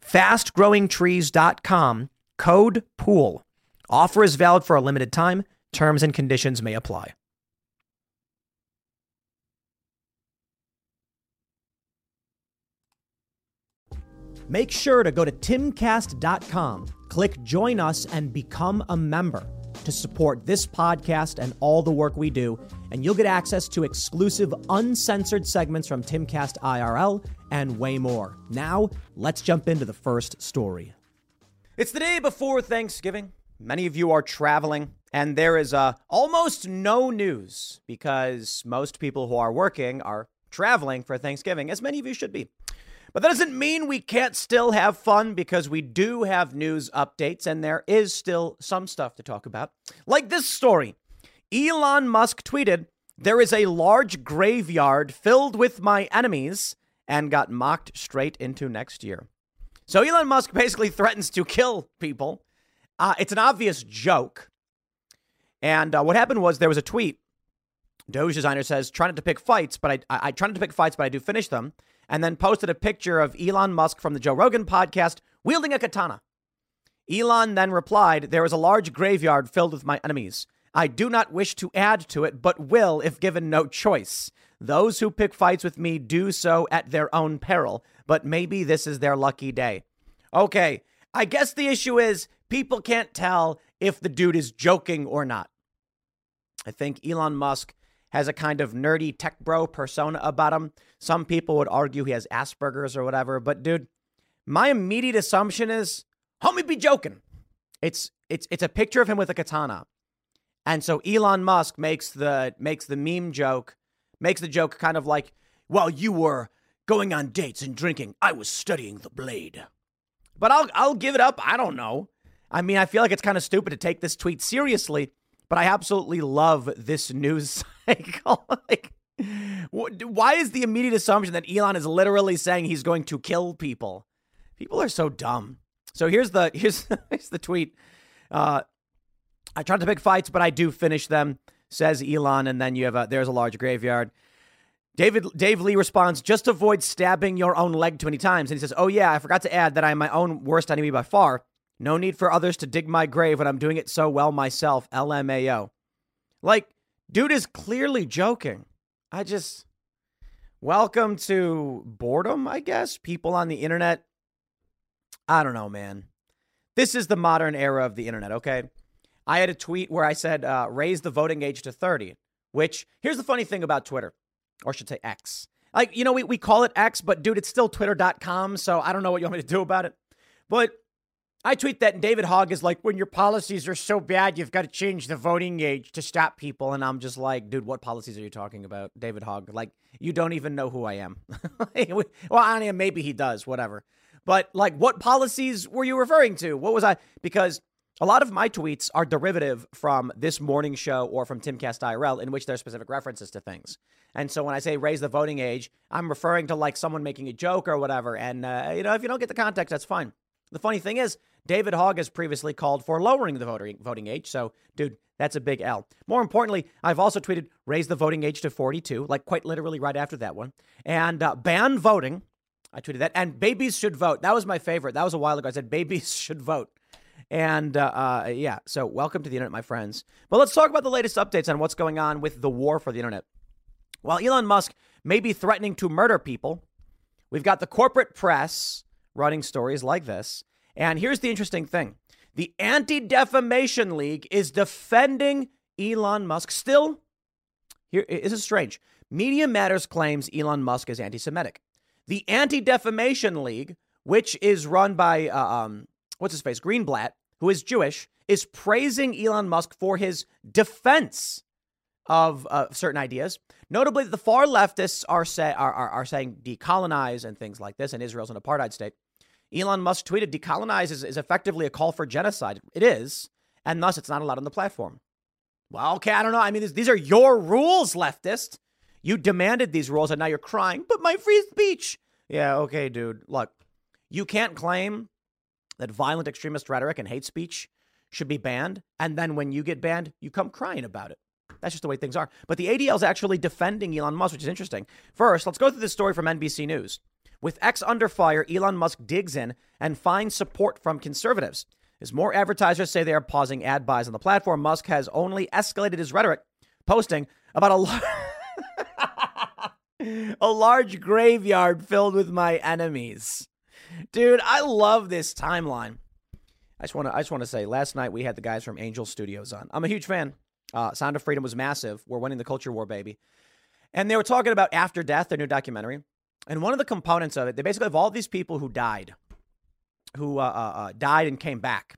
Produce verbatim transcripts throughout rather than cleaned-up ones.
fast growing trees dot com, code POOL. Offer is valid for a limited time. Terms and conditions may apply. Make sure to go to timcast dot com, click Join Us, and become a member to support this podcast and all the work we do, and you'll get access to exclusive, uncensored segments from Timcast I R L and way more. Now, let's jump into the first story. It's the day before Thanksgiving. Many of you are traveling, and there is uh, almost no news because most people who are working are traveling for Thanksgiving, as many of you should be. But that doesn't mean we can't still have fun, because we do have news updates and there is still some stuff to talk about. Like this story. Elon Musk tweeted, "There is a large graveyard filled with my enemies," and got mocked straight into next year. So Elon Musk basically threatens to kill people. Uh, it's an obvious joke. And uh, what happened was there was a tweet. Doge designer says, try not to pick fights, but I, I, I try not to pick fights, but I do finish them. And then posted a picture of Elon Musk from the Joe Rogan podcast wielding a katana. Elon then replied, "There is a large graveyard filled with my enemies. I do not wish to add to it, but will if given no choice. Those who pick fights with me do so at their own peril, but maybe this is their lucky day." Okay, I guess the issue is people can't tell if the dude is joking or not. I think Elon Musk has a kind of nerdy tech bro persona about him. Some people would argue he has Asperger's or whatever, but dude, my immediate assumption is, homie be joking. It's it's it's a picture of him with a katana. And so Elon Musk makes the makes the meme joke, makes the joke kind of like, well, you were going on dates and drinking, I was studying the blade. But I'll I'll give it up, I don't know. I mean, I feel like it's kind of stupid to take this tweet seriously, but I absolutely love this news cycle. Like, why is the immediate assumption that Elon is literally saying he's going to kill people? People are so dumb. So here's the here's, here's the tweet. Uh, I tried to pick fights, but I do finish them, says Elon. And then you have a, there's a large graveyard. David Dave Lee responds, just avoid stabbing your own leg twenty times. And he says, oh yeah, I forgot to add that I'm my own worst enemy by far. No need for others to dig my grave when I'm doing it so well myself. L M A O. Like, dude is clearly joking. I just, welcome to boredom, I guess. People on the internet. I don't know, man. This is the modern era of the internet, okay? I had a tweet where I said, uh, raise the voting age to thirty, which, here's the funny thing about Twitter, or I should say X. Like, you know, we, we call it X, but dude, it's still twitter dot com, so I don't know what you want me to do about it. But I tweet that, and David Hogg is like, when your policies are so bad, you've got to change the voting age to stop people. And I'm just like, dude, what policies are you talking about, David Hogg? Like, you don't even know who I am. Well, I mean, maybe he does, whatever. But, like, what policies were you referring to? What was I? Because a lot of my tweets are derivative from this morning show or from Timcast I R L, in which there are specific references to things. And so when I say raise the voting age, I'm referring to, like, someone making a joke or whatever. And, uh, you know, if you don't get the context, that's fine. The funny thing is, David Hogg has previously called for lowering the voting voting age. So, dude, that's a big L. More importantly, I've also tweeted, raise the voting age to forty-two, like quite literally right after that one. And uh, ban voting. I tweeted that. And babies should vote. That was my favorite. That was a while ago. I said babies should vote. And uh, uh, yeah, so welcome to the internet, my friends. But let's talk about the latest updates on what's going on with the war for the internet. While Elon Musk may be threatening to murder people, we've got the corporate press running stories like this. And here's the interesting thing. The Anti-Defamation League is defending Elon Musk. Still, here, this is strange. Media Matters claims Elon Musk is anti-Semitic. The Anti-Defamation League, which is run by, uh, um, what's his face, Greenblatt, who is Jewish, is praising Elon Musk for his defense of uh, certain ideas. Notably, the far leftists are, say, are, are, are saying decolonize and things like this, and Israel's an apartheid state. Elon Musk tweeted, decolonize is, is effectively a call for genocide. It is, and thus it's not allowed on the platform. Well, okay, I don't know. I mean, these are your rules, leftist. You demanded these rules, and now you're crying, but my free speech. Yeah, okay, dude. Look, you can't claim that violent extremist rhetoric and hate speech should be banned, and then when you get banned, you come crying about it. That's just the way things are. But the A D L is actually defending Elon Musk, which is interesting. First, let's go through this story from N B C News. With X under fire, Elon Musk digs in and finds support from conservatives. As more advertisers say they are pausing ad buys on the platform, Musk has only escalated his rhetoric, posting about a, lar- a large graveyard filled with my enemies. Dude, I love this timeline. I just want to I just want to say, last night we had the guys from Angel Studios on. I'm a huge fan. Uh, Sound of Freedom was massive. We're winning the culture war, baby. And they were talking about After Death, their new documentary. And one of the components of it, they basically have all these people who died, who uh, uh, died and came back.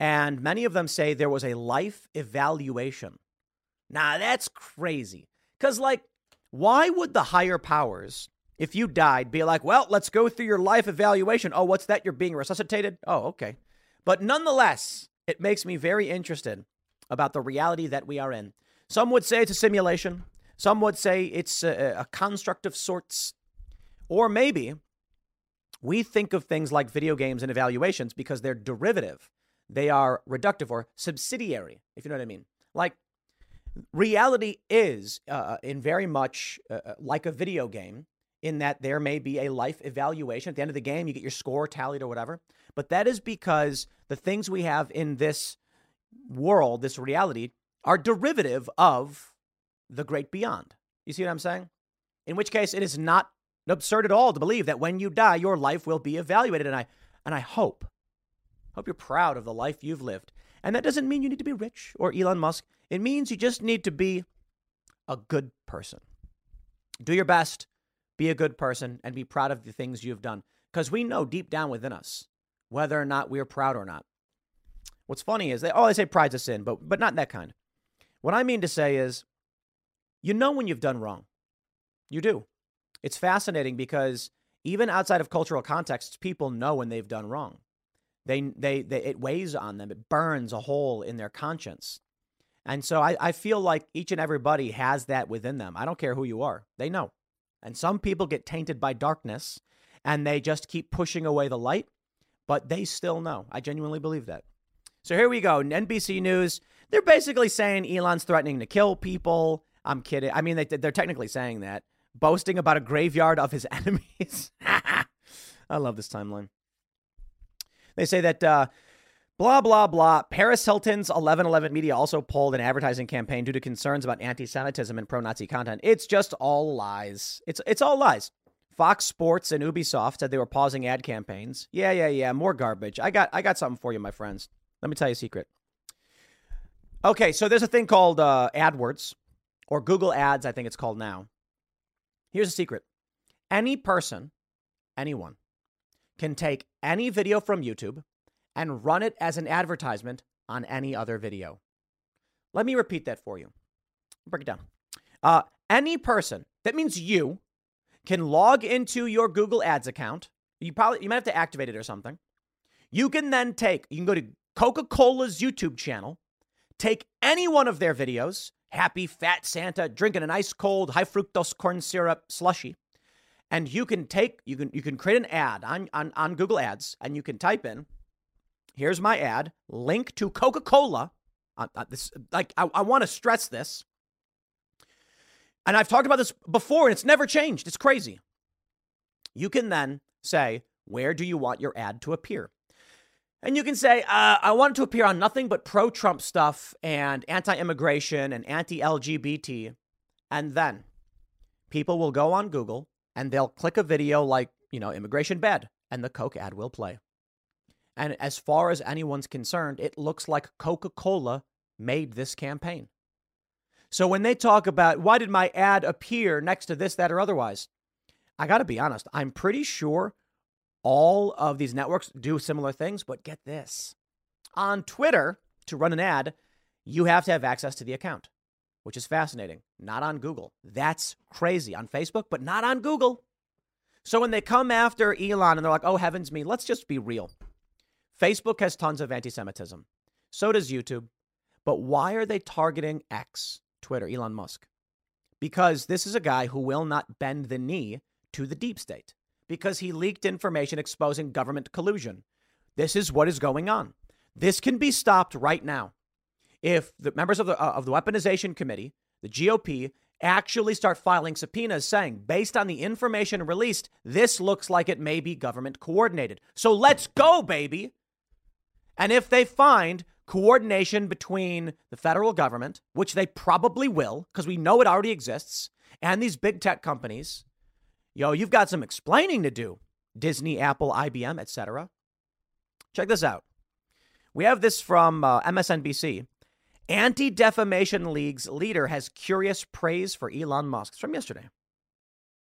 And many of them say there was a life evaluation. Now, that's crazy. Because, like, why would the higher powers, if you died, be like, well, let's go through your life evaluation. Oh, what's that? You're being resuscitated? Oh, okay. But nonetheless, it makes me very interested about the reality that we are in. Some would say it's a simulation. Some would say it's a, a construct of sorts. Or maybe we think of things like video games and evaluations because they're derivative. They are reductive or subsidiary, if you know what I mean. Like, reality is uh, in very much uh, like a video game in that there may be a life evaluation. At the end of the game, you get your score tallied or whatever. But that is because the things we have in this world, this reality, are derivative of the great beyond. You see what I'm saying? In which case, it is not absurd at all to believe that when you die, your life will be evaluated. And I and I hope, hope you're proud of the life you've lived. And that doesn't mean you need to be rich or Elon Musk. It means you just need to be a good person. Do your best, be a good person, and be proud of the things you've done. Because we know deep down within us whether or not we're proud or not. What's funny is they oh, they say pride's a sin, but but not that kind. What I mean to say is, you know when you've done wrong. You do. It's fascinating because even outside of cultural contexts, people know when they've done wrong. They, they, they, it weighs on them. It burns a hole in their conscience. And so I, I feel like each and everybody has that within them. I don't care who you are. They know. And some people get tainted by darkness and they just keep pushing away the light, but they still know. I genuinely believe that. So here we go. N B C News. They're basically saying Elon's threatening to kill people. I'm kidding. I mean, they, they're technically saying that. Boasting about a graveyard of his enemies. I love this timeline. They say that uh, blah, blah, blah. Paris Hilton's eleven eleven Media also pulled an advertising campaign due to concerns about anti-Semitism and pro-Nazi content. It's just all lies. It's it's all lies. Fox Sports and Ubisoft said they were pausing ad campaigns. Yeah, yeah, yeah. More garbage. I got I got something for you, my friends. Let me tell you a secret. Okay, so there's a thing called uh, AdWords or Google Ads, I think it's called now. Here's a secret. Any person, anyone, can take any video from YouTube and run it as an advertisement on any other video. Let me repeat that for you. Break it down. Uh, any person, that means you, can log into your Google Ads account. You probably, you might have to activate it or something. You can then take, you can go to Coca-Cola's YouTube channel, take any one of their videos, Happy Fat Santa drinking an ice cold high fructose corn syrup slushy. And you can take, you can, you can create an ad on, on, on Google Ads and you can type in, here's my ad, link to Coca-Cola. Uh, uh, this, like, I, I want to stress this. And I've talked about this before and it's never changed. It's crazy. You can then say, where do you want your ad to appear? And you can say, uh, I want it to appear on nothing but pro-Trump stuff and anti-immigration and anti-L G B T. And then people will go on Google and they'll click a video like, you know, immigration bad, and the Coke ad will play. And as far as anyone's concerned, it looks like Coca-Cola made this campaign. So when they talk about, why did my ad appear next to this, that, or otherwise? I got to be honest, I'm pretty sure all of these networks do similar things, but get this. On Twitter, to run an ad, you have to have access to the account, which is fascinating. Not on Google. That's crazy. On Facebook, but not on Google. So when they come after Elon and they're like, oh, heavens me, let's just be real. Facebook has tons of anti-Semitism. So does YouTube. But why are they targeting X, Twitter, Elon Musk? Because this is a guy who will not bend the knee to the deep state because he leaked information exposing government collusion. This is what is going on. This can be stopped right now if the members of the uh, of the Weaponization Committee, the G O P, actually start filing subpoenas saying, based on the information released, this looks like it may be government coordinated. So let's go, baby. And if they find coordination between the federal government, which they probably will, because we know it already exists, and these big tech companies, yo, you've got some explaining to do. Disney, Apple, I B M, et cetera. Check this out. We have this from uh, M S N B C. Anti-Defamation League's leader has curious praise for Elon Musk. It's from yesterday.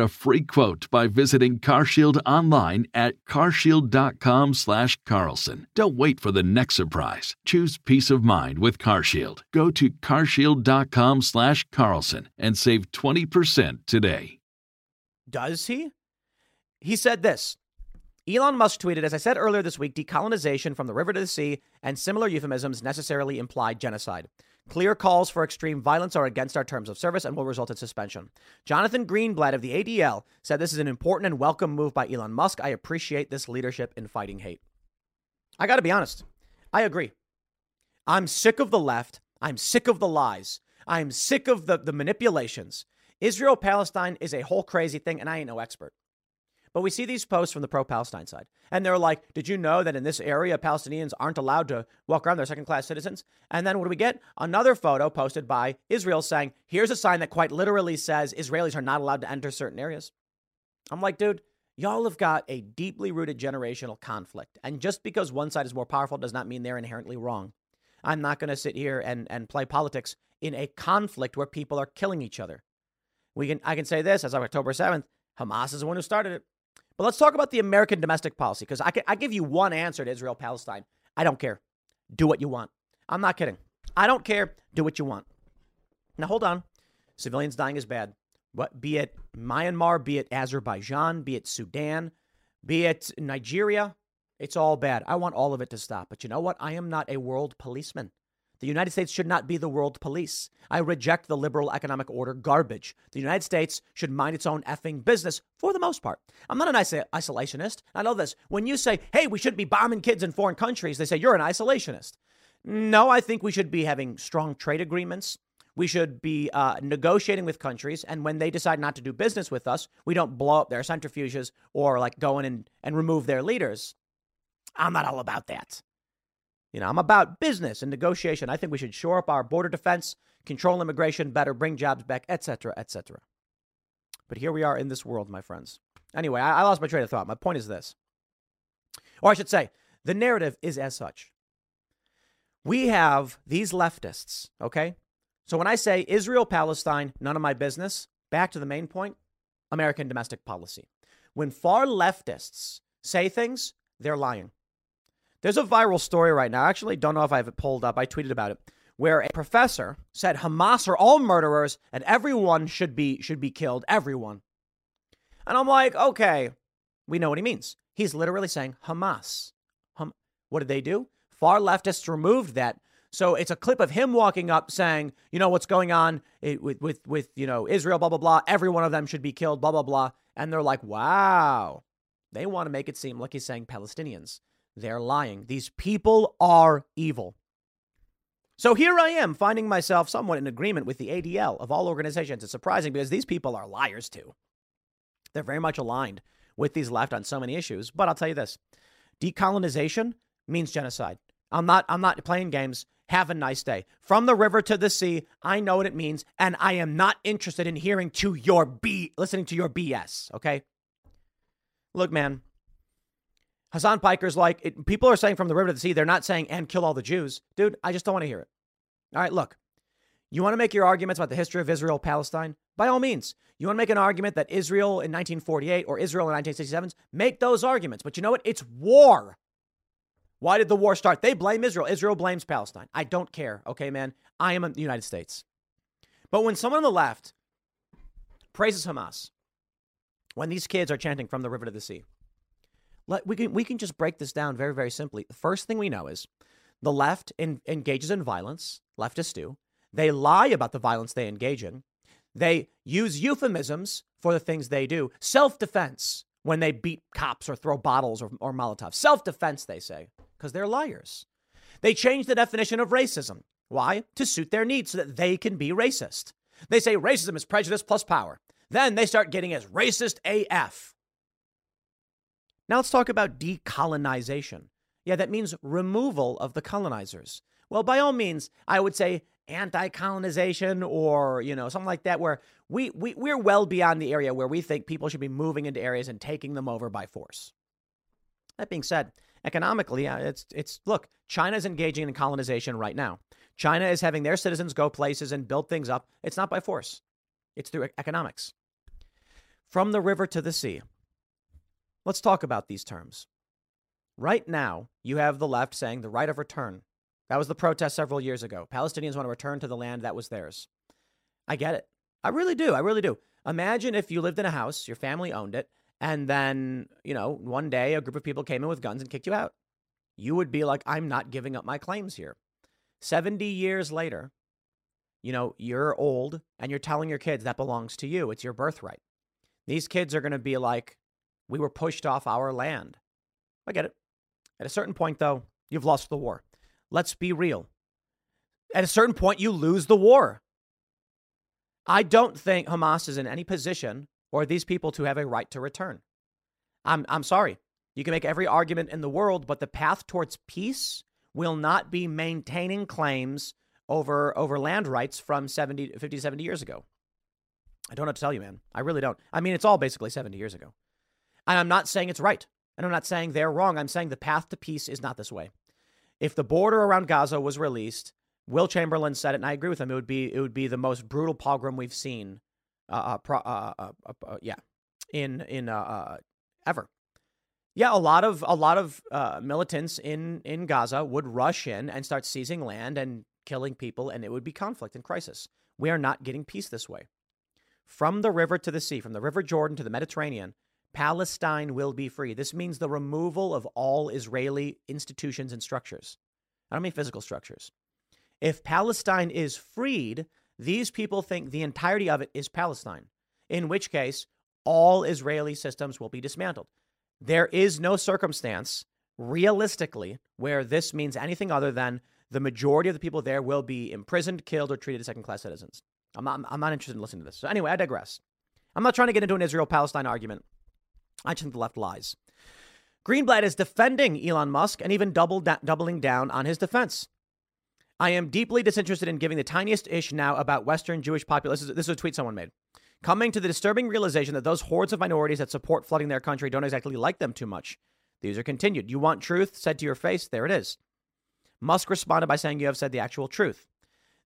a free quote by visiting CarShield online at carshield dot com slash carlson. Don't wait for the next surprise. Choose peace of mind with CarShield. Go to carshield dot com slash carlson and save twenty percent today. Does he? He said this. Elon Musk tweeted, as I said earlier this week, decolonization from the river to the sea and similar euphemisms necessarily imply genocide. Clear calls for extreme violence are against our terms of service and will result in suspension. Jonathan Greenblatt of the A D L said this is an important and welcome move by Elon Musk. I appreciate this leadership in fighting hate. I got to be honest. I agree. I'm sick of the left. I'm sick of the lies. I'm sick of the, the manipulations. Israel-Palestine is a whole crazy thing, and I ain't no expert. But we see these posts from the pro-Palestine side. And they're like, did you know that in this area, Palestinians aren't allowed to walk around? They're second-class citizens. And then what do we get? Another photo posted by Israel saying, here's a sign that quite literally says Israelis are not allowed to enter certain areas. I'm like, dude, y'all have got a deeply rooted generational conflict. And just because one side is more powerful does not mean they're inherently wrong. I'm not going to sit here and, and play politics in a conflict where people are killing each other. We can I can say this, as of October seventh, Hamas is the one who started it. But let's talk about the American domestic policy, because I can, I give you one answer to Israel-Palestine. I don't care. Do what you want. I'm not kidding. I don't care. Do what you want. Now, hold on. Civilians dying is bad. What, be it Myanmar, be it Azerbaijan, be it Sudan, be it Nigeria. It's all bad. I want all of it to stop. But you know what? I am not a world policeman. The United States should not be the world police. I reject the liberal economic order garbage. The United States should mind its own effing business for the most part. I'm not an isolationist. I know this. When you say, hey, we shouldn't be bombing kids in foreign countries, they say you're an isolationist. No, I think we should be having strong trade agreements. We should be uh, negotiating with countries. And when they decide not to do business with us, we don't blow up their centrifuges or like go in and, and remove their leaders. I'm not all about that. You know, I'm about business and negotiation. I think we should shore up our border defense, control immigration better, bring jobs back, et cetera, et cetera. But here we are in this world, my friends. Anyway, I, I lost my train of thought. My point is this, or I should say the narrative is as such. We have these leftists, okay? So when I say Israel, Palestine, none of my business, back to the main point, American domestic policy. When far leftists say things, they're lying. There's a viral story right now. I actually don't know if I have it pulled up. I tweeted about it, where a professor said Hamas are all murderers and everyone should be should be killed. Everyone. And I'm like, OK, we know what he means. He's literally saying Hamas What did they do? Far leftists removed that. So it's a clip of him walking up saying, you know, what's going on with, with, with, you know, Israel, blah, blah, blah. Every one of them should be killed, blah, blah, blah. And they're like, wow, they want to make it seem like he's saying Palestinians. They're lying. These people are evil. So here I am finding myself somewhat in agreement with the A D L of all organizations. It's surprising because these people are liars too. They're very much aligned with these left on so many issues. But I'll tell you this, decolonization means genocide. I'm not, I'm not playing games. Have a nice day. From the river to the sea, I know what it means, and I am not interested in hearing to your B, listening to your B S, okay? Look, man, Hassan Piker's like, it, people are saying from the river to the sea, they're not saying, and kill all the Jews. Dude, I just don't want to hear it. All right, look, you want to make your arguments about the history of Israel, Palestine? By all means. You want to make an argument that Israel in nineteen forty-eight or Israel in nineteen sixty-seven, make those arguments. But you know what? It's war. Why did the war start? They blame Israel. Israel blames Palestine. I don't care. Okay, man. I am in the United States. But when someone on the left praises Hamas, when these kids are chanting from the river to the sea, let, we can we can just break this down very, very simply. The first thing we know is the left in, engages in violence. Leftists do. They lie about the violence they engage in. They use euphemisms for the things they do. Self-defense when they beat cops or throw bottles or, or Molotovs. Self-defense, they say. Because they're liars. They change the definition of racism. Why? To suit their needs so that they can be racist. They say racism is prejudice plus power. Then they start getting as racist A F. Now let's talk about decolonization. Yeah, that means removal of the colonizers. Well, by all means, I would say anti-colonization or, you know, something like that, where we, we, we're well beyond the area where we think people should be moving into areas and taking them over by force. That being said, economically, it's it's look, China's engaging in colonization right now. China is having their citizens go places and build things up. It's not by force. It's through economics. From the river to the sea. Let's talk about these terms. Right now, you have the left saying the right of return. That was the protest several years ago. Palestinians want to return to the land that was theirs. I get it. I really do. I really do. Imagine if you lived in a house, your family owned it, and then, you know, one day a group of people came in with guns and kicked you out. You would be like, I'm not giving up my claims here. seventy years later, you know, you're old and you're telling your kids that belongs to you. It's your birthright. These kids are going to be like, we were pushed off our land. I get it. At a certain point, though, you've lost the war. Let's be real. At a certain point, you lose the war. I don't think Hamas is in any position or these people to have a right to return. I'm I'm sorry. You can make every argument in the world, but the path towards peace will not be maintaining claims over over land rights from seventy, fifty, seventy years ago. I don't have to tell you, man. I really don't. I mean, it's all basically seventy years ago. And I'm not saying it's right. And I'm not saying they're wrong. I'm saying the path to peace is not this way. If the border around Gaza was released, Will Chamberlain said it, and I agree with him, it would be it would be the most brutal pogrom we've seen. Uh, uh, uh, uh, uh, uh, yeah, in in uh, uh, ever. Yeah, a lot of a lot of uh, militants in in Gaza would rush in and start seizing land and killing people, and it would be conflict and crisis. We are not getting peace this way. From the river to the sea, from the River Jordan to the Mediterranean, Palestine will be free. This means the removal of all Israeli institutions and structures. I don't mean physical structures. If Palestine is freed, these people think the entirety of it is Palestine, in which case all Israeli systems will be dismantled. There is no circumstance, realistically, where this means anything other than the majority of the people there will be imprisoned, killed, or treated as second-class citizens. I'm not, I'm not interested in listening to this. So anyway, I digress. I'm not trying to get into an Israel-Palestine argument. I just think the left lies. Greenblatt is defending Elon Musk and even double da- doubling down on his defense. I am deeply disinterested in giving the tiniest ish now about Western Jewish populations. This, this is a tweet someone made. Coming to the disturbing realization that those hordes of minorities that support flooding their country don't exactly like them too much. The user continued. You want truth said to your face? There it is. Musk responded by saying you have said the actual truth.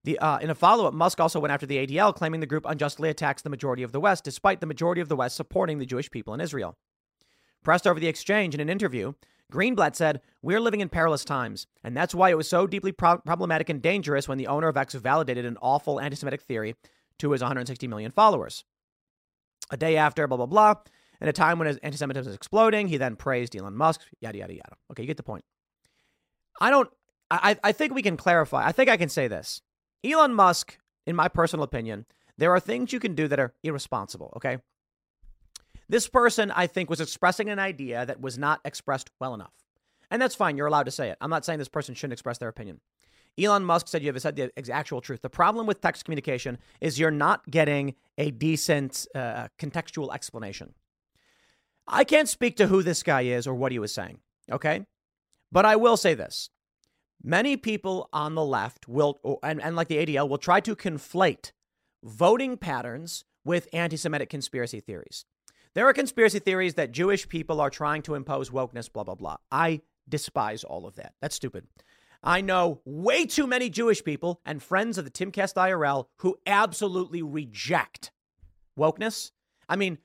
The uh, in a follow-up, Musk also went after the A D L, claiming the group unjustly attacks the majority of the West, despite the majority of the West supporting the Jewish people in Israel. Pressed over the exchange in an interview, Greenblatt said, we're living in perilous times, and that's why it was so deeply pro- problematic and dangerous when the owner of X validated an awful anti-Semitic theory to his one hundred sixty million followers. A day after, blah, blah, blah, at a time when his anti-Semitism is exploding, he then praised Elon Musk, yada, yada, yada. Okay, you get the point. I don't, I, I think we can clarify. I think I can say this. Elon Musk, in my personal opinion, there are things you can do that are irresponsible, okay? This person, I think, was expressing an idea that was not expressed well enough. And that's fine. You're allowed to say it. I'm not saying this person shouldn't express their opinion. Elon Musk said you have said the actual truth. The problem with text communication is you're not getting a decent uh, contextual explanation. I can't speak to who this guy is or what he was saying, okay? But I will say this. Many people on the left will, and, and like the A D L, will try to conflate voting patterns with anti-Semitic conspiracy theories. There are conspiracy theories that Jewish people are trying to impose wokeness, blah, blah, blah. I despise all of that. That's stupid. I know way too many Jewish people and friends of the Timcast I R L who absolutely reject wokeness. I mean,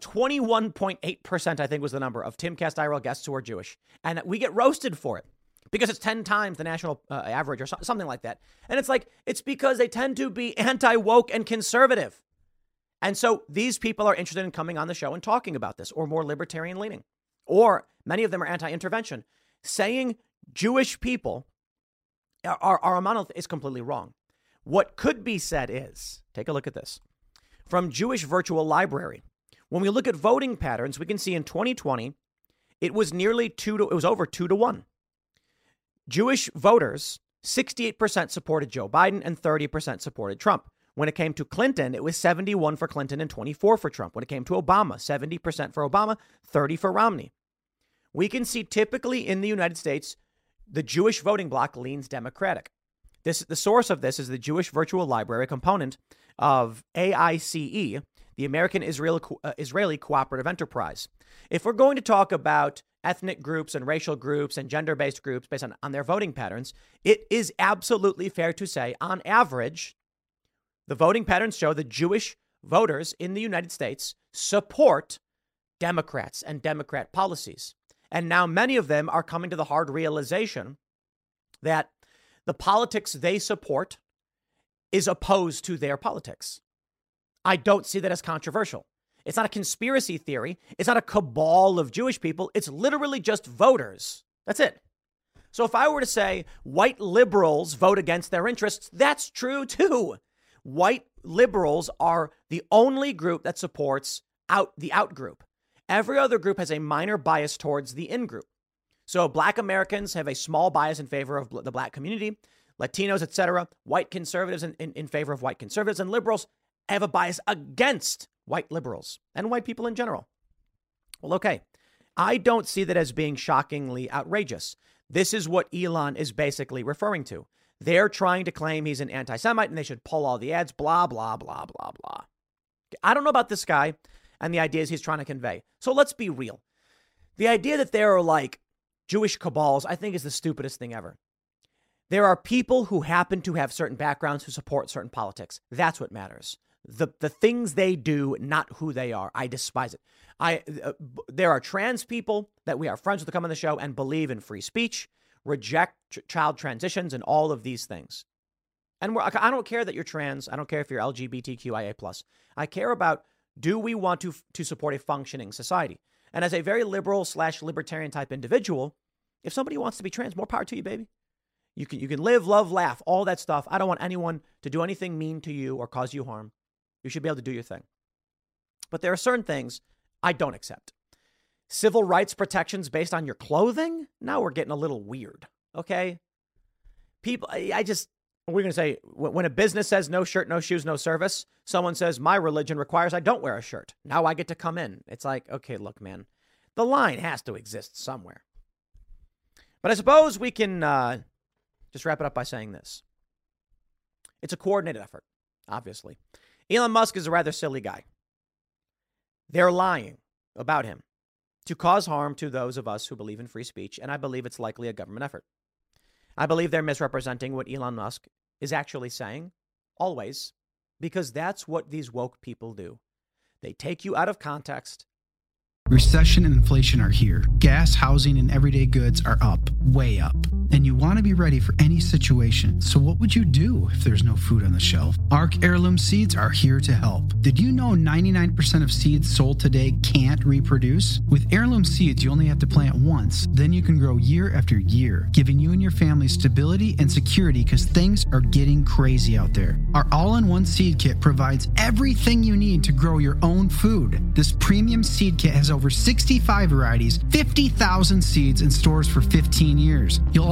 twenty-one point eight percent, I think, was the number of Timcast I R L guests who are Jewish. And we get roasted for it because it's ten times the national uh, average or so- something like that. And it's like, it's because they tend to be anti-woke and conservative. And so these people are interested in coming on the show and talking about this, or more libertarian leaning, or many of them are anti-intervention. Saying Jewish people are, are a monolith is completely wrong. What could be said is, take a look at this, from Jewish Virtual Library. When we look at voting patterns, we can see in twenty twenty, it was nearly two to, it was over two to one. Jewish voters, sixty-eight percent supported Joe Biden and thirty percent supported Trump. When it came to Clinton, it was seventy-one for Clinton and twenty-four for Trump. When it came to Obama, seventy percent for Obama, thirty for Romney. We can see typically in the United States, the Jewish voting bloc leans Democratic. This, the source of this is the Jewish Virtual Library component of A I C E, the American Israel, uh, Israeli Cooperative Enterprise. If we're going to talk about ethnic groups and racial groups and gender-based groups based on, on their voting patterns, it is absolutely fair to say, on average, the voting patterns show that Jewish voters in the United States support Democrats and Democrat policies. And now many of them are coming to the hard realization that the politics they support is opposed to their politics. I don't see that as controversial. It's not a conspiracy theory. It's not a cabal of Jewish people. It's literally just voters. That's it. So if I were to say white liberals vote against their interests, that's true too. White liberals are the only group that supports out the out group. Every other group has a minor bias towards the in group. So black Americans have a small bias in favor of the black community, Latinos, et cetera. White conservatives in, in, in favor of white conservatives, and liberals have a bias against white liberals and white people in general. Well, OK, I don't see that as being shockingly outrageous. This is what Elon is basically referring to. They're trying to claim he's an anti-Semite and they should pull all the ads, blah, blah, blah, blah, blah. I don't know about this guy and the ideas he's trying to convey. So let's be real. The idea that there are like Jewish cabals, I think, is the stupidest thing ever. There are people who happen to have certain backgrounds who support certain politics. That's what matters. The the things they do, not who they are. I despise it. I uh, b- there are trans people that we are friends with who come on the show and believe in free speech, reject ch- child transitions and all of these things. And we're, I don't care that you're trans. I don't care if you're L G B T Q I A plus. I care about, do we want to, f- to support a functioning society? And as a very liberal slash libertarian type individual, if somebody wants to be trans, more power to you, baby. You can, you can live, love, laugh, all that stuff. I don't want anyone to do anything mean to you or cause you harm. You should be able to do your thing. But there are certain things I don't accept. Civil rights protections based on your clothing? Now we're getting a little weird, okay? People, I just, we're going to say, when a business says no shirt, no shoes, no service, someone says my religion requires I don't wear a shirt. Now I get to come in. It's like, okay, look, man, the line has to exist somewhere. But I suppose we can uh, just wrap it up by saying this. It's a coordinated effort, obviously. Elon Musk is a rather silly guy. They're lying about him to cause harm to those of us who believe in free speech, and I believe it's likely a government effort. I believe they're misrepresenting what Elon Musk is actually saying, always, because that's what these woke people do. They take you out of context. Recession and inflation are here. Gas, housing, and everyday goods are up, way up. and you want to be ready for any situation. So what would you do if there's no food on the shelf? Ark heirloom seeds are here to help. Did you know ninety-nine percent of seeds sold today can't reproduce? With heirloom seeds, you only have to plant once. Then you can grow year after year, giving you and your family stability and security because things are getting crazy out there. Our all-in-one seed kit provides everything you need to grow your own food. This premium seed kit has over sixty-five varieties, fifty thousand seeds in stores for fifteen years. You'll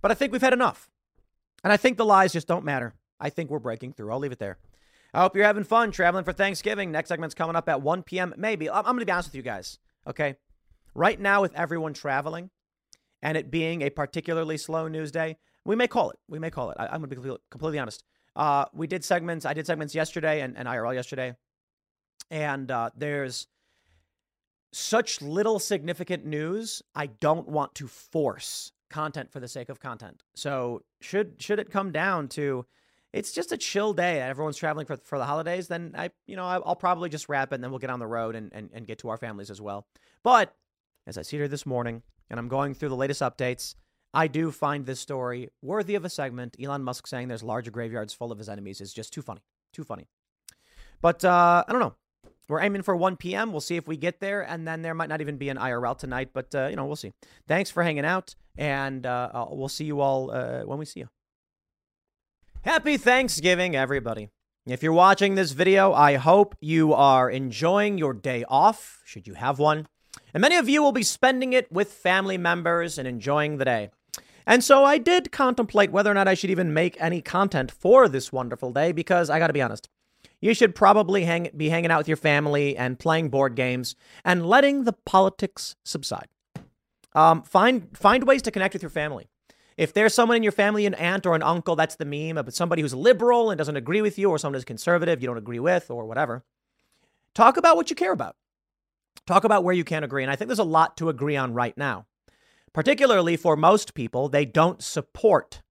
But I think we've had enough. And I think the lies just don't matter. I think we're breaking through. I'll leave it there. I hope you're having fun traveling for Thanksgiving. Next segment's coming up at one p.m. Maybe. I'm going to be honest with you guys, okay? Right now, with everyone traveling and it being a particularly slow news day, we may call it. We may call it. I, I'm going to be completely honest. Uh, we did segments. I did segments yesterday and, and I R L yesterday. And uh, there's such little significant news. I don't want to force content for the sake of content. So should should it come down to it's just a chill day and everyone's traveling for, for the holidays, then I, you know, I'll probably just wrap it and then we'll get on the road and, and, and get to our families as well. But as I see here this morning and I'm going through the latest updates, I do find this story worthy of a segment. Elon Musk saying there's larger graveyards full of his enemies is just too funny, too funny. But uh, I don't know. We're aiming for one p.m. We'll see if we get there, and then there might not even be an I R L tonight, but, uh, you know, we'll see. Thanks for hanging out, and uh, we'll see you all uh, when we see you. Happy Thanksgiving, everybody. If you're watching this video, I hope you are enjoying your day off, should you have one. And many of you will be spending it with family members and enjoying the day. And so I did contemplate whether or not I should even make any content for this wonderful day, because I got to be honest. You should probably hang, be hanging out with your family and playing board games and letting the politics subside. Um, find find ways to connect with your family. If there's someone in your family, an aunt or an uncle, that's the meme, but somebody who's liberal and doesn't agree with you, or someone who's conservative you don't agree with, or whatever, talk about what you care about. Talk about where you can agree. And I think there's a lot to agree on right now. Particularly for most people, they don't support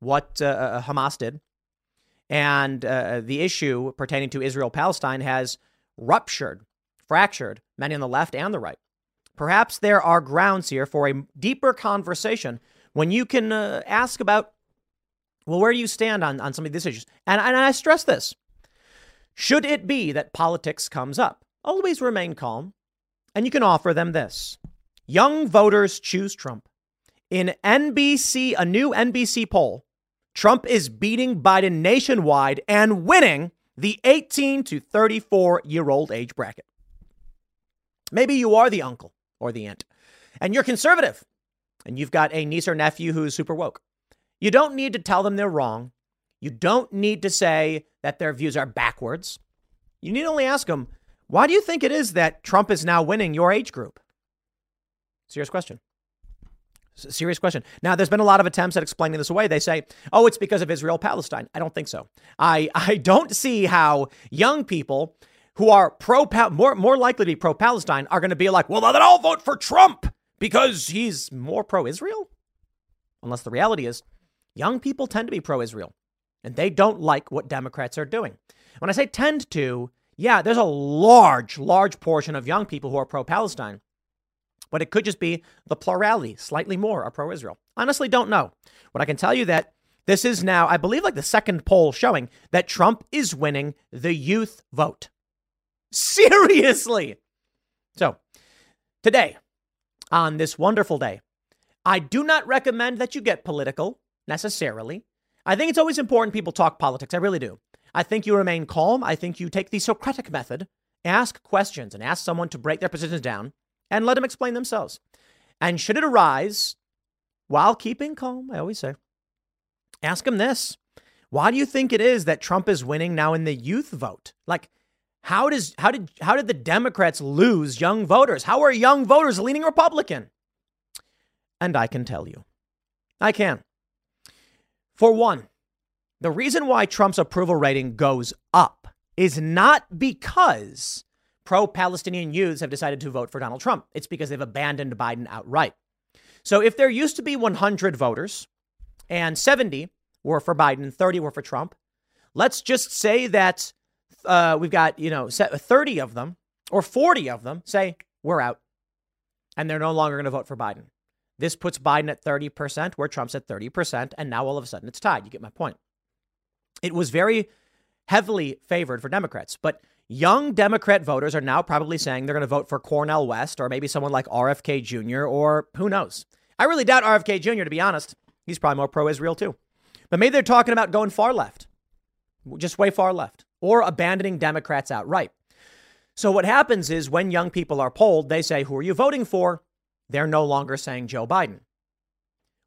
what uh, Hamas did. And uh, the issue pertaining to Israel-Palestine has ruptured, fractured many on the left and the right. Perhaps there are grounds here for a deeper conversation when you can uh, ask about, well, where do you stand on, on some of these issues? And, and I stress this. Should it be that politics comes up, always remain calm. And you can offer them this. Young voters choose Trump. In N B C, a new N B C poll, Trump is beating Biden nationwide and winning the eighteen to thirty-four-year-old age bracket. Maybe you are the uncle or the aunt, and you're conservative, and you've got a niece or nephew who's super woke. You don't need to tell them they're wrong. You don't need to say that their views are backwards. You need only ask them, why do you think it is that Trump is now winning your age group? Serious question. Serious question. Now, there's been a lot of attempts at explaining this away. They say, oh, it's because of Israel-Palestine. I don't think so. I, I don't see how young people who are pro more more likely to be pro-Palestine are going to be like, well, then I'll vote for Trump because he's more pro-Israel. Unless the reality is young people tend to be pro-Israel and they don't like what Democrats are doing. When I say tend to, yeah, there's a large, large portion of young people who are pro-Palestine. But it could just be the plurality, slightly more are pro-Israel. Honestly, don't know. What I can tell you that this is now, I believe, like the second poll showing that Trump is winning the youth vote. Seriously. So today, on this wonderful day, I do not recommend that you get political necessarily. I think it's always important people talk politics. I really do. I think you remain calm. I think you take the Socratic method, ask questions and ask someone to break their positions down. And let them explain themselves. And should it arise, while keeping calm, I always say, ask them this. Why do you think it is that Trump is winning now in the youth vote? Like, how does how did how did the Democrats lose young voters? How are young voters leaning Republican? And I can tell you. I can. For one, the reason why Trump's approval rating goes up is not because pro-Palestinian youths have decided to vote for Donald Trump. It's because they've abandoned Biden outright. So if there used to be one hundred voters and seventy were for Biden, thirty were for Trump, let's just say that uh, we've got, you know, thirty of them or forty of them say we're out and they're no longer going to vote for Biden. This puts Biden at thirty percent where Trump's at thirty percent. And now all of a sudden it's tied. You get my point. It was very heavily favored for Democrats, but young Democrat voters are now probably saying they're going to vote for Cornel West or maybe someone like R F K Junior or who knows. I really doubt R F K Junior, to be honest. He's probably more pro-Israel, too. But maybe they're talking about going far left, just way far left, or abandoning Democrats outright. So what happens is when young people are polled, they say, who are you voting for? They're no longer saying Joe Biden.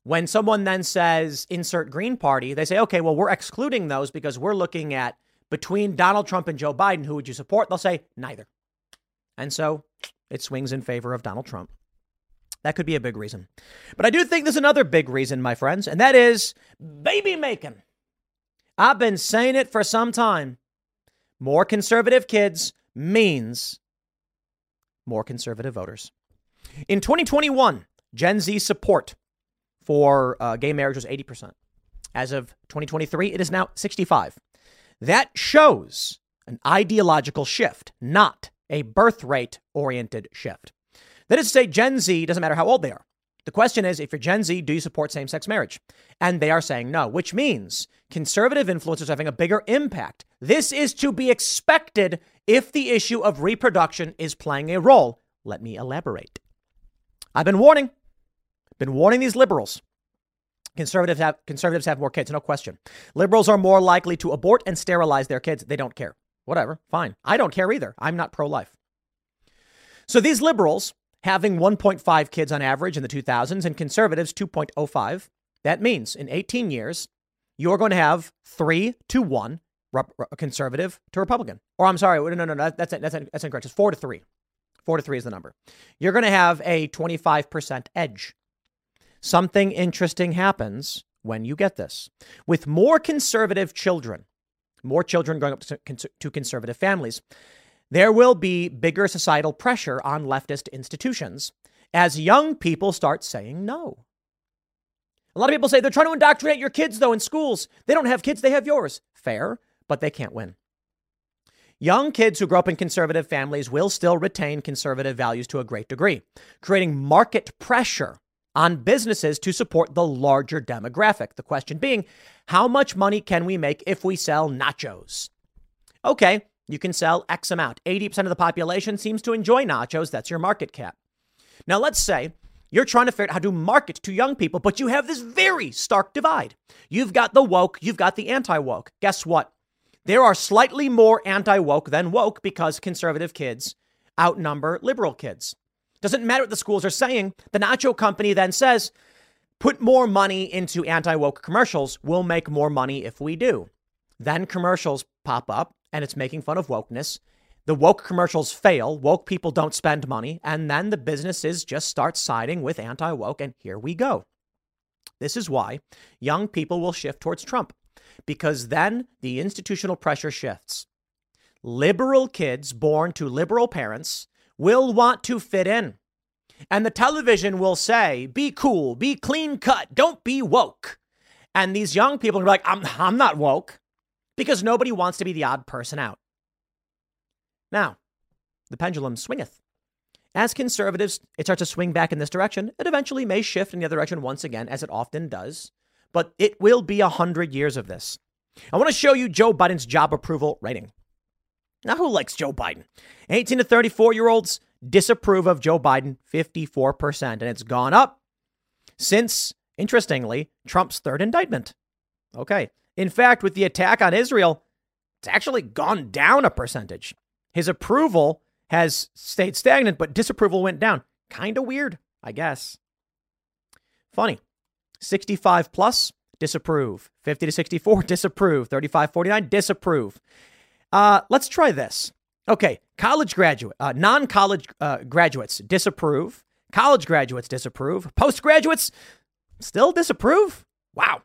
When someone then says insert Green Party, they say, OK, well, we're excluding those because we're looking at between Donald Trump and Joe Biden, who would you support? They'll say neither. And so it swings in favor of Donald Trump. That could be a big reason. But I do think there's another big reason, my friends, and that is baby making. I've been saying it for some time. More conservative kids means more conservative voters. In twenty twenty-one, Gen Z support for uh, gay marriage was eighty percent. As of twenty twenty-three, it is now sixty-five. That shows an ideological shift, not a birth rate oriented shift. That is to say, Gen Z, doesn't matter how old they are. The question is, if you're Gen Z, do you support same-sex marriage? And they are saying no, which means conservative influencers are having a bigger impact. This is to be expected if the issue of reproduction is playing a role. Let me elaborate. I've been warning, been warning these liberals. Conservatives have conservatives have more kids, no question. Liberals are more likely to abort and sterilize their kids. They don't care. Whatever. Fine. I don't care either. I'm not pro-life. So these liberals having one point five kids on average in the two thousands and conservatives two point oh five. That means in eighteen years, you're going to have three to one re- re- conservative to Republican. Or I'm sorry. No, no, no. That's that's that's incorrect. It's four to three. Four to three is the number. You're going to have a twenty-five percent edge. Something interesting happens when you get this. With more conservative children, more children growing up to conservative families, there will be bigger societal pressure on leftist institutions as young people start saying no. A lot of people say they're trying to indoctrinate your kids, though, in schools. They don't have kids. They have yours. Fair, but they can't win. Young kids who grow up in conservative families will still retain conservative values to a great degree, creating market pressure on businesses to support the larger demographic. The question being, how much money can we make if we sell nachos? Okay, you can sell X amount. eighty percent of the population seems to enjoy nachos. That's your market cap. Now, let's say you're trying to figure out how to market to young people, but you have this very stark divide. You've got the woke. You've got the anti-woke. Guess what? There are slightly more anti-woke than woke because conservative kids outnumber liberal kids. Doesn't matter what the schools are saying. The nacho company then says, put more money into anti-woke commercials. We'll make more money if we do. Then commercials pop up and it's making fun of wokeness. The woke commercials fail. Woke people don't spend money. And then the businesses just start siding with anti-woke. And here we go. This is why young people will shift towards Trump, because then the institutional pressure shifts. Liberal kids born to liberal parents will want to fit in. And the television will say, be cool, be clean cut, don't be woke. And these young people are like, I'm, I'm not woke, because nobody wants to be the odd person out. Now, the pendulum swingeth. As conservatives, it starts to swing back in this direction. It eventually may shift in the other direction once again, as it often does. But it will be one hundred years of this. I want to show you Joe Biden's job approval rating. Now, who likes Joe Biden? eighteen to thirty-four-year-olds disapprove of Joe Biden, fifty-four percent. And it's gone up since, interestingly, Trump's third indictment. OK, in fact, with the attack on Israel, it's actually gone down a percentage. His approval has stayed stagnant, but disapproval went down. Kind of weird, I guess. Funny. sixty-five plus disapprove. fifty to sixty-four disapprove. thirty-five forty-nine disapprove. Uh, let's try this. OK, college graduate, uh, non-college uh, graduates disapprove. College graduates disapprove. Postgraduates still disapprove. Wow.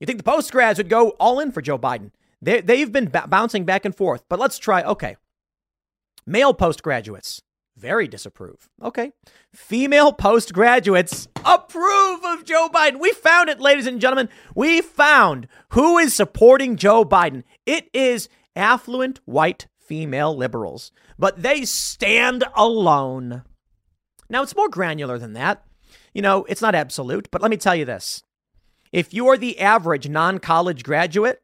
You think the post-grads would go all in for Joe Biden? They, they've been b- bouncing back and forth. But let's try, okay. Male postgraduates, very disapprove. Okay. Female postgraduates approve of Joe Biden. We found it, ladies and gentlemen. We found who is supporting Joe Biden. It is affluent white female liberals, but they stand alone. Now, it's more granular than that. You know, it's not absolute, but let me tell you this. If you are the average non-college graduate,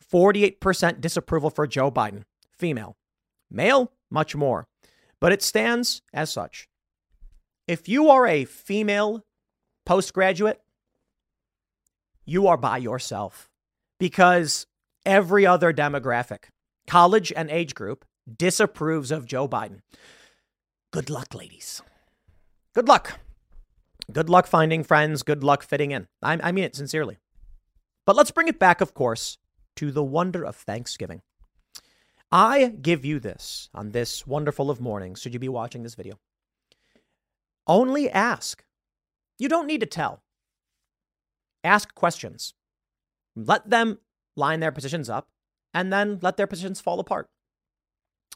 forty-eight percent disapproval for Joe Biden, female. Male, much more. But it stands as such. If you are a female postgraduate, you are by yourself because every other demographic, college and age group, disapproves of Joe Biden. Good luck, ladies. Good luck. Good luck finding friends. Good luck fitting in. I, I mean it sincerely. But let's bring it back, of course, to the wonder of Thanksgiving. I give you this on this wonderful of morning, should you be watching this video. Only ask. You don't need to tell. Ask questions. Let them line their positions up and then let their positions fall apart.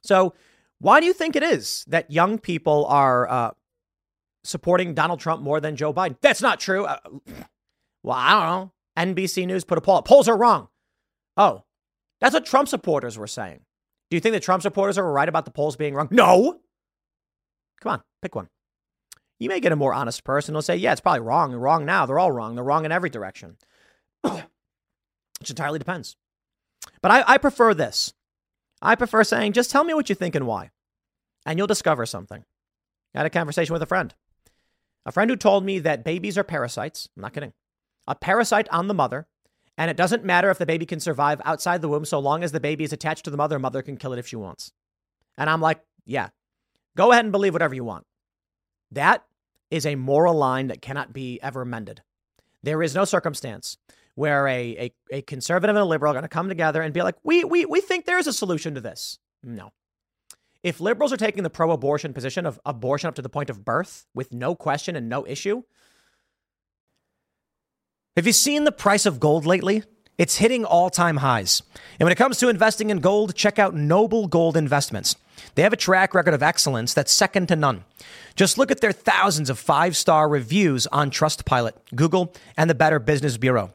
So why do you think it is that young people are uh, supporting Donald Trump more than Joe Biden? That's not true. Uh, well, I don't know. N B C News put a poll. Polls are wrong. Oh, that's what Trump supporters were saying. Do you think the Trump supporters are right about the polls being wrong? No. Come on, pick one. You may get a more honest person. They'll say, yeah, it's probably wrong. They're wrong now. They're all wrong. They're wrong in every direction. Which entirely depends. But I, I prefer this. I prefer saying, just tell me what you think and why. And you'll discover something. I had a conversation with a friend. A friend who told me that babies are parasites. I'm not kidding. A parasite on the mother. And it doesn't matter if the baby can survive outside the womb so long as the baby is attached to the mother. Mother can kill it if she wants. And I'm like, yeah, go ahead and believe whatever you want. That is a moral line that cannot be ever mended. There is no circumstance where a, a, a conservative and a liberal are going to come together and be like, we, we, we think there is a solution to this. No. If liberals are taking the pro-abortion position of abortion up to the point of birth with no question and no issue. Have you seen the price of gold lately? It's hitting all-time highs. And when it comes to investing in gold, check out Noble Gold Investments. They have a track record of excellence that's second to none. Just look at their thousands of five-star reviews on Trustpilot, Google, and the Better Business Bureau.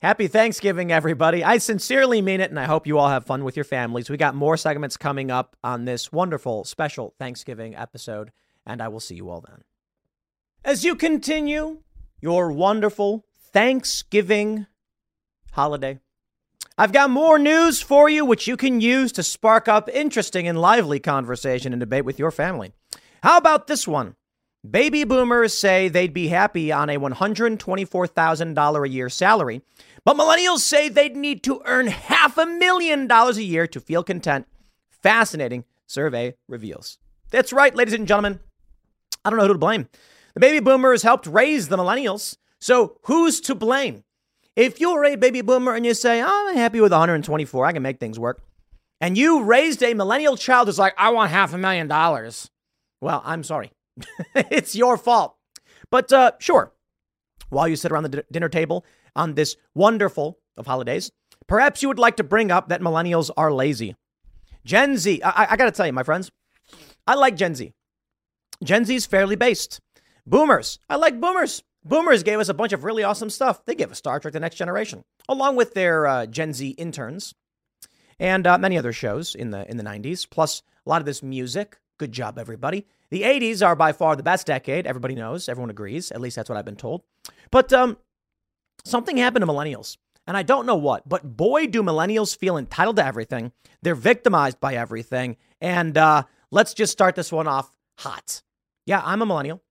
Happy Thanksgiving, everybody. I sincerely mean it, and I hope you all have fun with your families. We got more segments coming up on this wonderful, special Thanksgiving episode, and I will see you all then. As you continue your wonderful Thanksgiving holiday, I've got more news for you, which you can use to spark up interesting and lively conversation and debate with your family. How about this one? Baby boomers say they'd be happy on a one hundred twenty-four thousand dollars a year salary, but millennials say they'd need to earn half a million dollars a year to feel content. Fascinating survey reveals. That's right, ladies and gentlemen. I don't know who to blame. The baby boomers helped raise the millennials. So who's to blame? If you're a baby boomer and you say, oh, I'm happy with one hundred twenty-four, I can make things work. And you raised a millennial child who's like, I want half a million dollars. Well, I'm sorry. It's your fault. But uh, sure, while you sit around the d- dinner table on this wonderful of holidays, perhaps you would like to bring up that millennials are lazy. Gen Z, I, I got to tell you, my friends, I like Gen Z. Gen Z is fairly based. Boomers, I like boomers. Boomers gave us a bunch of really awesome stuff. They gave us Star Trek The Next Generation, along with their uh, Gen Z interns and uh, many other shows in the in the nineties, plus a lot of this music. Good job, everybody. The eighties are by far the best decade. Everybody knows. Everyone agrees. At least that's what I've been told. But um, something happened to millennials, and I don't know what, but boy, do millennials feel entitled to everything. They're victimized by everything. And uh, let's just start this one off hot. Yeah, I'm a millennial.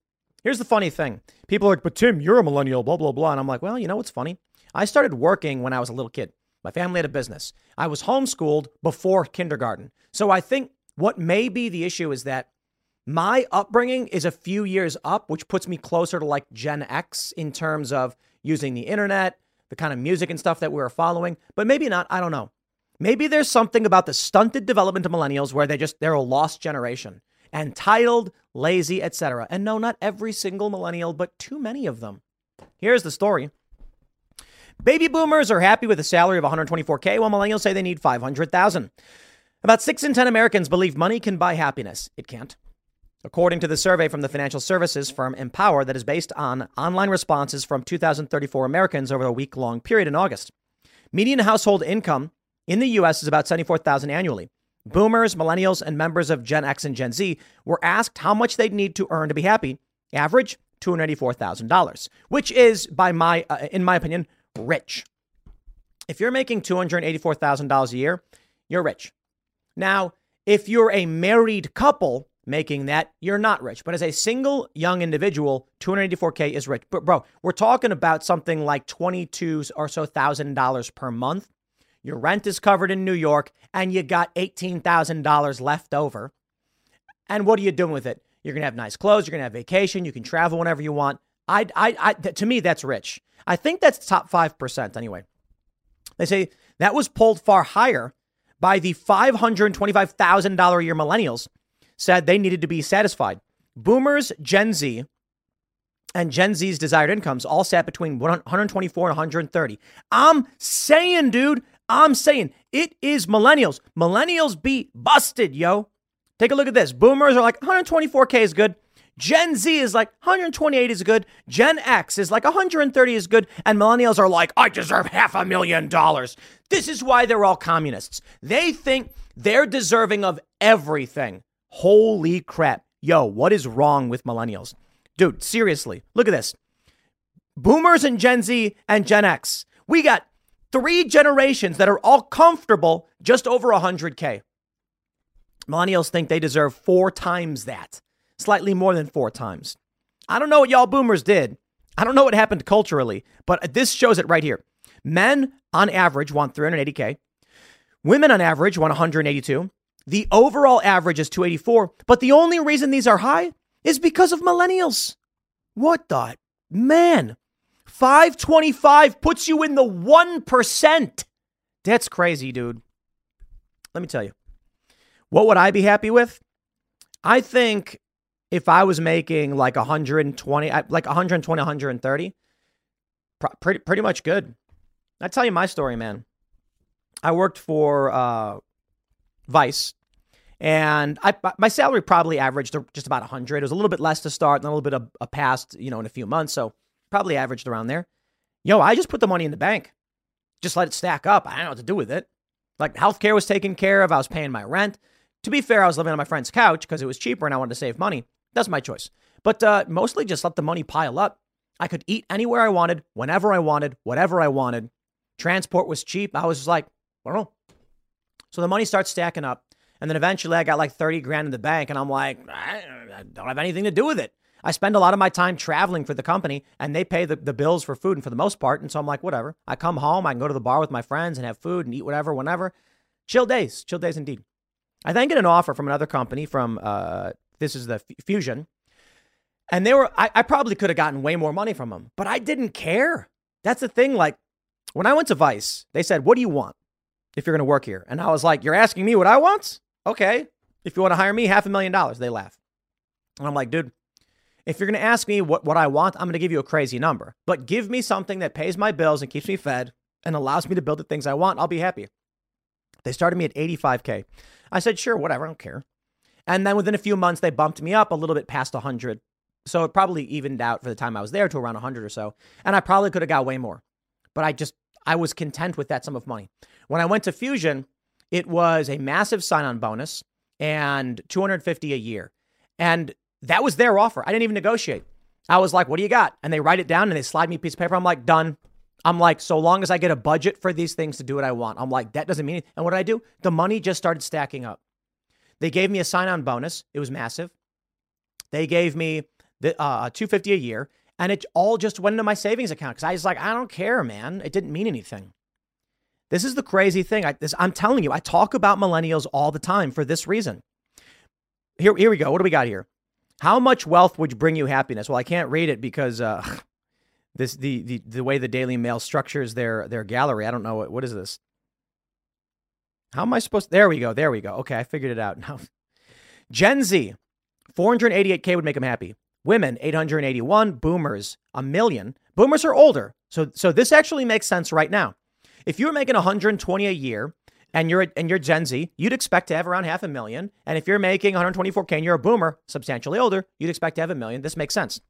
Here's the funny thing. People are like, but Tim, you're a millennial, blah, blah, blah. And I'm like, well, you know what's funny? I started working when I was a little kid. My family had a business. I was homeschooled before kindergarten. So I think what may be the issue is that my upbringing is a few years up, which puts me closer to like Gen X in terms of using the internet, the kind of music and stuff that we were following, but maybe not. I don't know. Maybe there's something about the stunted development of millennials where they just, they're a lost generation. Entitled, lazy, et cetera. And no, not every single millennial, but too many of them. Here's the story. Baby boomers are happy with a salary of one hundred twenty-four thousand, while millennials say they need five hundred thousand. About six in ten Americans believe money can buy happiness. It can't. According to the survey from the financial services firm Empower that is based on online responses from two thousand thirty-four Americans over a week-long period in August, median household income in the U S is about seventy-four thousand dollars annually. Boomers, millennials, and members of Gen X and Gen Z were asked how much they'd need to earn to be happy. Average, two hundred eighty-four thousand dollars, which is, by my, uh, in my opinion, rich. If you're making two hundred eighty-four thousand dollars a year, you're rich. Now, if you're a married couple making that, you're not rich. But as a single young individual, two hundred eighty-four thousand is rich. But bro, we're talking about something like twenty-two or so thousand dollars per month. Your rent is covered in New York, and you got eighteen thousand dollars left over. And what are you doing with it? You're going to have nice clothes. You're going to have vacation. You can travel whenever you want. I, I, I, to me, that's rich. I think that's the top five percent anyway. They say that was pulled far higher by the five hundred twenty-five thousand dollars a year millennials said they needed to be satisfied. Boomers, Gen Z, and Gen Z's desired incomes all sat between one hundred twenty-four and one hundred thirty. I'm saying, dude. I'm saying it is millennials. Millennials be busted, yo. Take a look at this. Boomers are like one hundred twenty-four thousand is good. Gen Z is like one hundred twenty-eight is good. Gen X is like one hundred thirty is good. And millennials are like, I deserve half a million dollars. This is why they're all communists. They think they're deserving of everything. Holy crap. Yo, what is wrong with millennials? Dude, seriously, look at this. Boomers and Gen Z and Gen X. We got three generations that are all comfortable just over one hundred thousand. Millennials think they deserve four times that, slightly more than four times. I don't know what y'all boomers did. I don't know what happened culturally, but this shows it right here. Men on average want three hundred eighty thousand. Women on average want one hundred eighty-two thousand. The overall average is two hundred eighty-four thousand, but the only reason these are high is because of millennials. What the man? five twenty-five puts you in the one percent. That's crazy, dude. Let me tell you. What would I be happy with? I think if I was making like one hundred twenty, like one hundred twenty, one hundred thirty, pretty pretty much good. I tell you my story, man. I worked for uh, Vice, and I my salary probably averaged just about one hundred. It was a little bit less to start, and a little bit of a past, you know, in a few months. So probably averaged around there. Yo, I just put the money in the bank. Just let it stack up. I don't know what to do with it. Like healthcare was taken care of. I was paying my rent. To be fair, I was living on my friend's couch because it was cheaper and I wanted to save money. That's my choice. But uh, mostly just let the money pile up. I could eat anywhere I wanted, whenever I wanted, whatever I wanted. Transport was cheap. I was just like, I don't know. So the money starts stacking up. And then eventually I got like thirty grand in the bank and I'm like, I don't have anything to do with it. I spend a lot of my time traveling for the company and they pay the, the bills for food and for the most part. And so I'm like, whatever. I come home, I can go to the bar with my friends and have food and eat whatever, whenever. Chill days, chill days indeed. I then get an offer from another company from, uh, this is the Fusion. And they were, I, I probably could have gotten way more money from them, but I didn't care. That's the thing. Like when I went to Vice, they said, what do you want if you're going to work here? And I was like, you're asking me what I want? Okay. If you want to hire me, half a million dollars. They laugh. And I'm like, dude, if you're going to ask me what, what I want, I'm going to give you a crazy number. But give me something that pays my bills and keeps me fed and allows me to build the things I want. I'll be happy. They started me at eighty-five thousand. I said, sure, whatever. I don't care. And then within a few months, they bumped me up a little bit past one hundred. So it probably evened out for the time I was there to around one hundred or so. And I probably could have got way more. But I just, I was content with that sum of money. When I went to Fusion, it was a massive sign-on bonus and two hundred fifty a year. And that was their offer. I didn't even negotiate. I was like, what do you got? And they write it down and they slide me a piece of paper. I'm like, done. I'm like, so long as I get a budget for these things to do what I want. I'm like, that doesn't mean anything. And what did I do? The money just started stacking up. They gave me a sign-on bonus. It was massive. They gave me the uh, two hundred fifty a year. And it all just went into my savings account because I was like, I don't care, man. It didn't mean anything. This is the crazy thing. I, this, I'm telling you, I talk about millennials all the time for this reason. Here, here we go. What do we got here? How much wealth would bring you happiness? Well, I can't read it because uh, this the, the the way the Daily Mail structures their their gallery. I don't know. What, what is this? How am I supposed to? There we go. There we go. Okay, I figured it out now. Gen Z, four hundred eighty-eight K would make them happy. Women, eight hundred eighty-one. Boomers, a million. Boomers are older. So so this actually makes sense right now. If you were making one hundred twenty a year and you're and you're Gen Z, you'd expect to have around half a million. And if you're making one hundred twenty-four K and you're a boomer, substantially older, you'd expect to have a million. This makes sense.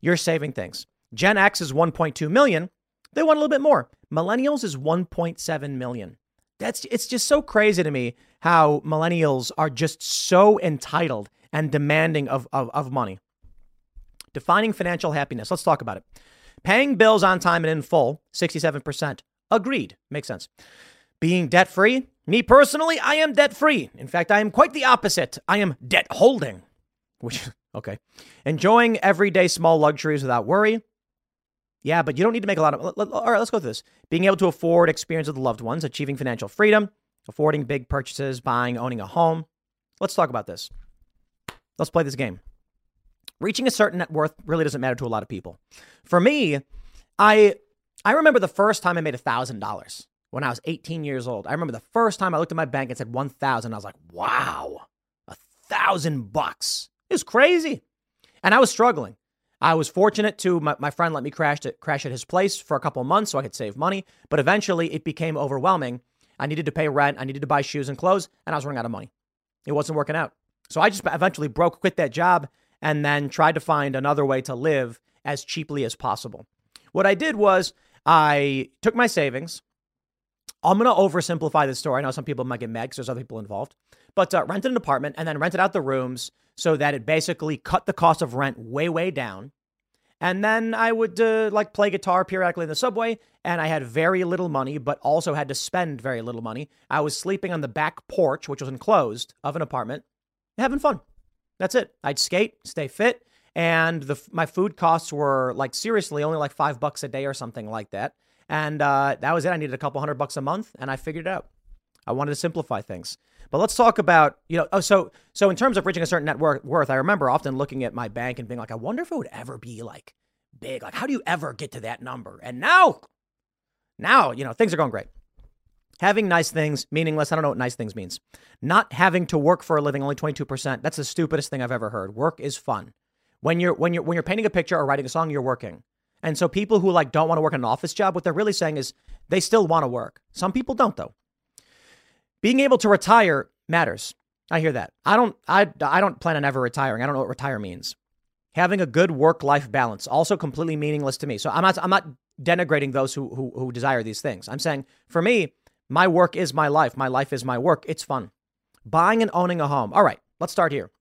You're saving things. Gen X is one point two million. They want a little bit more. Millennials is one point seven million. That's it's just so crazy to me how millennials are just so entitled and demanding of, of, of money. Defining financial happiness. Let's talk about it. Paying bills on time and in full, sixty-seven percent. Agreed. Makes sense. Being debt-free. Me personally, I am debt-free. In fact, I am quite the opposite. I am debt-holding. Which, okay. Enjoying everyday small luxuries without worry. Yeah, but you don't need to make a lot of... All right, let's go through this. Being able to afford experience with loved ones. Achieving financial freedom. Affording big purchases. Buying, owning a home. Let's talk about this. Let's play this game. Reaching a certain net worth really doesn't matter to a lot of people. For me, I... I remember the first time I made one thousand dollars when I was eighteen years old. I remember the first time I looked at my bank and said one thousand. I was like, wow, a thousand bucks. It's crazy. And I was struggling. I was fortunate to my, my friend let me crash to, crash at his place for a couple of months so I could save money. But eventually it became overwhelming. I needed to pay rent. I needed to buy shoes and clothes. And I was running out of money. It wasn't working out. So I just eventually broke, quit that job, and then tried to find another way to live as cheaply as possible. What I did was... I took my savings. I'm going to oversimplify this story. I know some people might get mad because there's other people involved, but uh, rented an apartment and then rented out the rooms so that it basically cut the cost of rent way, way down. And then I would uh, like play guitar periodically in the subway, and I had very little money, but also had to spend very little money. I was sleeping on the back porch, which was enclosed, of an apartment, having fun. That's it. I'd skate, stay fit. And the, my food costs were like seriously only like five bucks a day or something like that. And uh, that was it. I needed a couple hundred bucks a month and I figured it out. I wanted to simplify things. But let's talk about, you know, oh, so so in terms of reaching a certain net worth, I remember often looking at my bank and being like, I wonder if it would ever be like big. Like, how do you ever get to that number? And now, now, you know, things are going great. Having nice things, meaningless. I don't know what nice things means. Not having to work for a living, only twenty-two percent. That's the stupidest thing I've ever heard. Work is fun. When you're when you're when you're painting a picture or writing a song, you're working. And so people who like don't want to work in an office job, what they're really saying is they still want to work. Some people don't though. Being able to retire matters. I hear that. I don't I I don't plan on ever retiring. I don't know what retire means. Having a good work-life balance, also completely meaningless to me. So I'm not I'm not denigrating those who who who desire these things. I'm saying for me, my work is my life. My life is my work. It's fun. Buying and owning a home. All right, let's start here.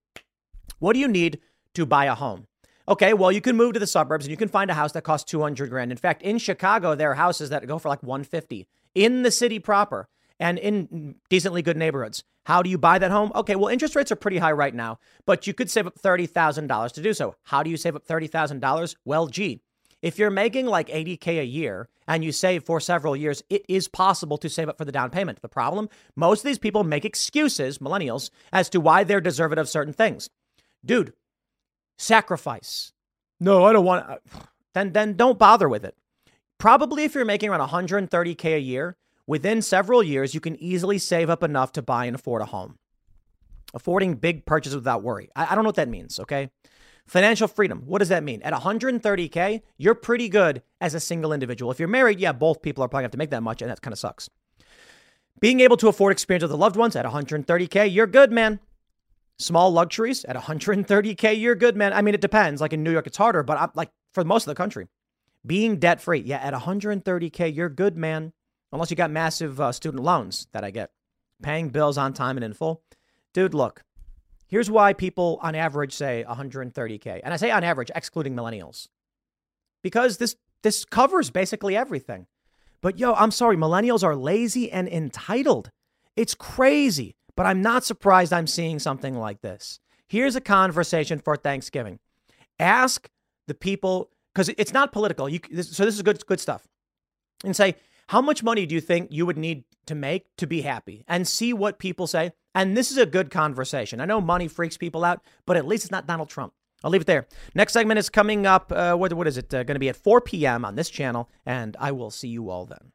What do you need to buy a home? Okay, well, you can move to the suburbs and you can find a house that costs two hundred grand. In fact, in Chicago, there are houses that go for like one fifty in the city proper and in decently good neighborhoods. How do you buy that home? Okay, well, interest rates are pretty high right now, but you could save up thirty thousand dollars to do so. How do you save up thirty thousand dollars? Well, gee, if you're making like eighty K a year and you save for several years, it is possible to save up for the down payment. The problem, most of these people make excuses, millennials, as to why they're deserving of certain things. Dude, sacrifice. No, I don't want to. Then, then don't bother with it. Probably if you're making around one hundred thirty K a year, within several years, you can easily save up enough to buy and afford a home. Affording big purchases without worry. I, I don't know what that means, okay? Financial freedom. What does that mean? At one hundred thirty K, you're pretty good as a single individual. If you're married, yeah, both people are probably going to have to make that much, and that kind of sucks. Being able to afford experience with the loved ones at one hundred thirty K, you're good, man. small luxuries at one hundred thirty K, you're good, man. I mean, it depends. Like in New York, it's harder, but I'm like for most of the country, being debt free. Yeah. At one hundred thirty K, you're good, man. Unless you got massive uh, student loans that I get, paying bills on time and in full. Dude, look, here's why people on average say one hundred thirty K. And I say on average, excluding millennials, because this, this covers basically everything. But yo, I'm sorry, millennials are lazy and entitled. It's crazy, but I'm not surprised I'm seeing something like this. Here's a conversation for Thanksgiving. Ask the people, because it's not political. You, this, so this is good, good stuff. And say, how much money do you think you would need to make to be happy? And see what people say. And this is a good conversation. I know money freaks people out, but at least it's not Donald Trump. I'll leave it there. Next segment is coming up. Uh, what, what is it? Uh, going to be at four p m on this channel, and I will see you all then.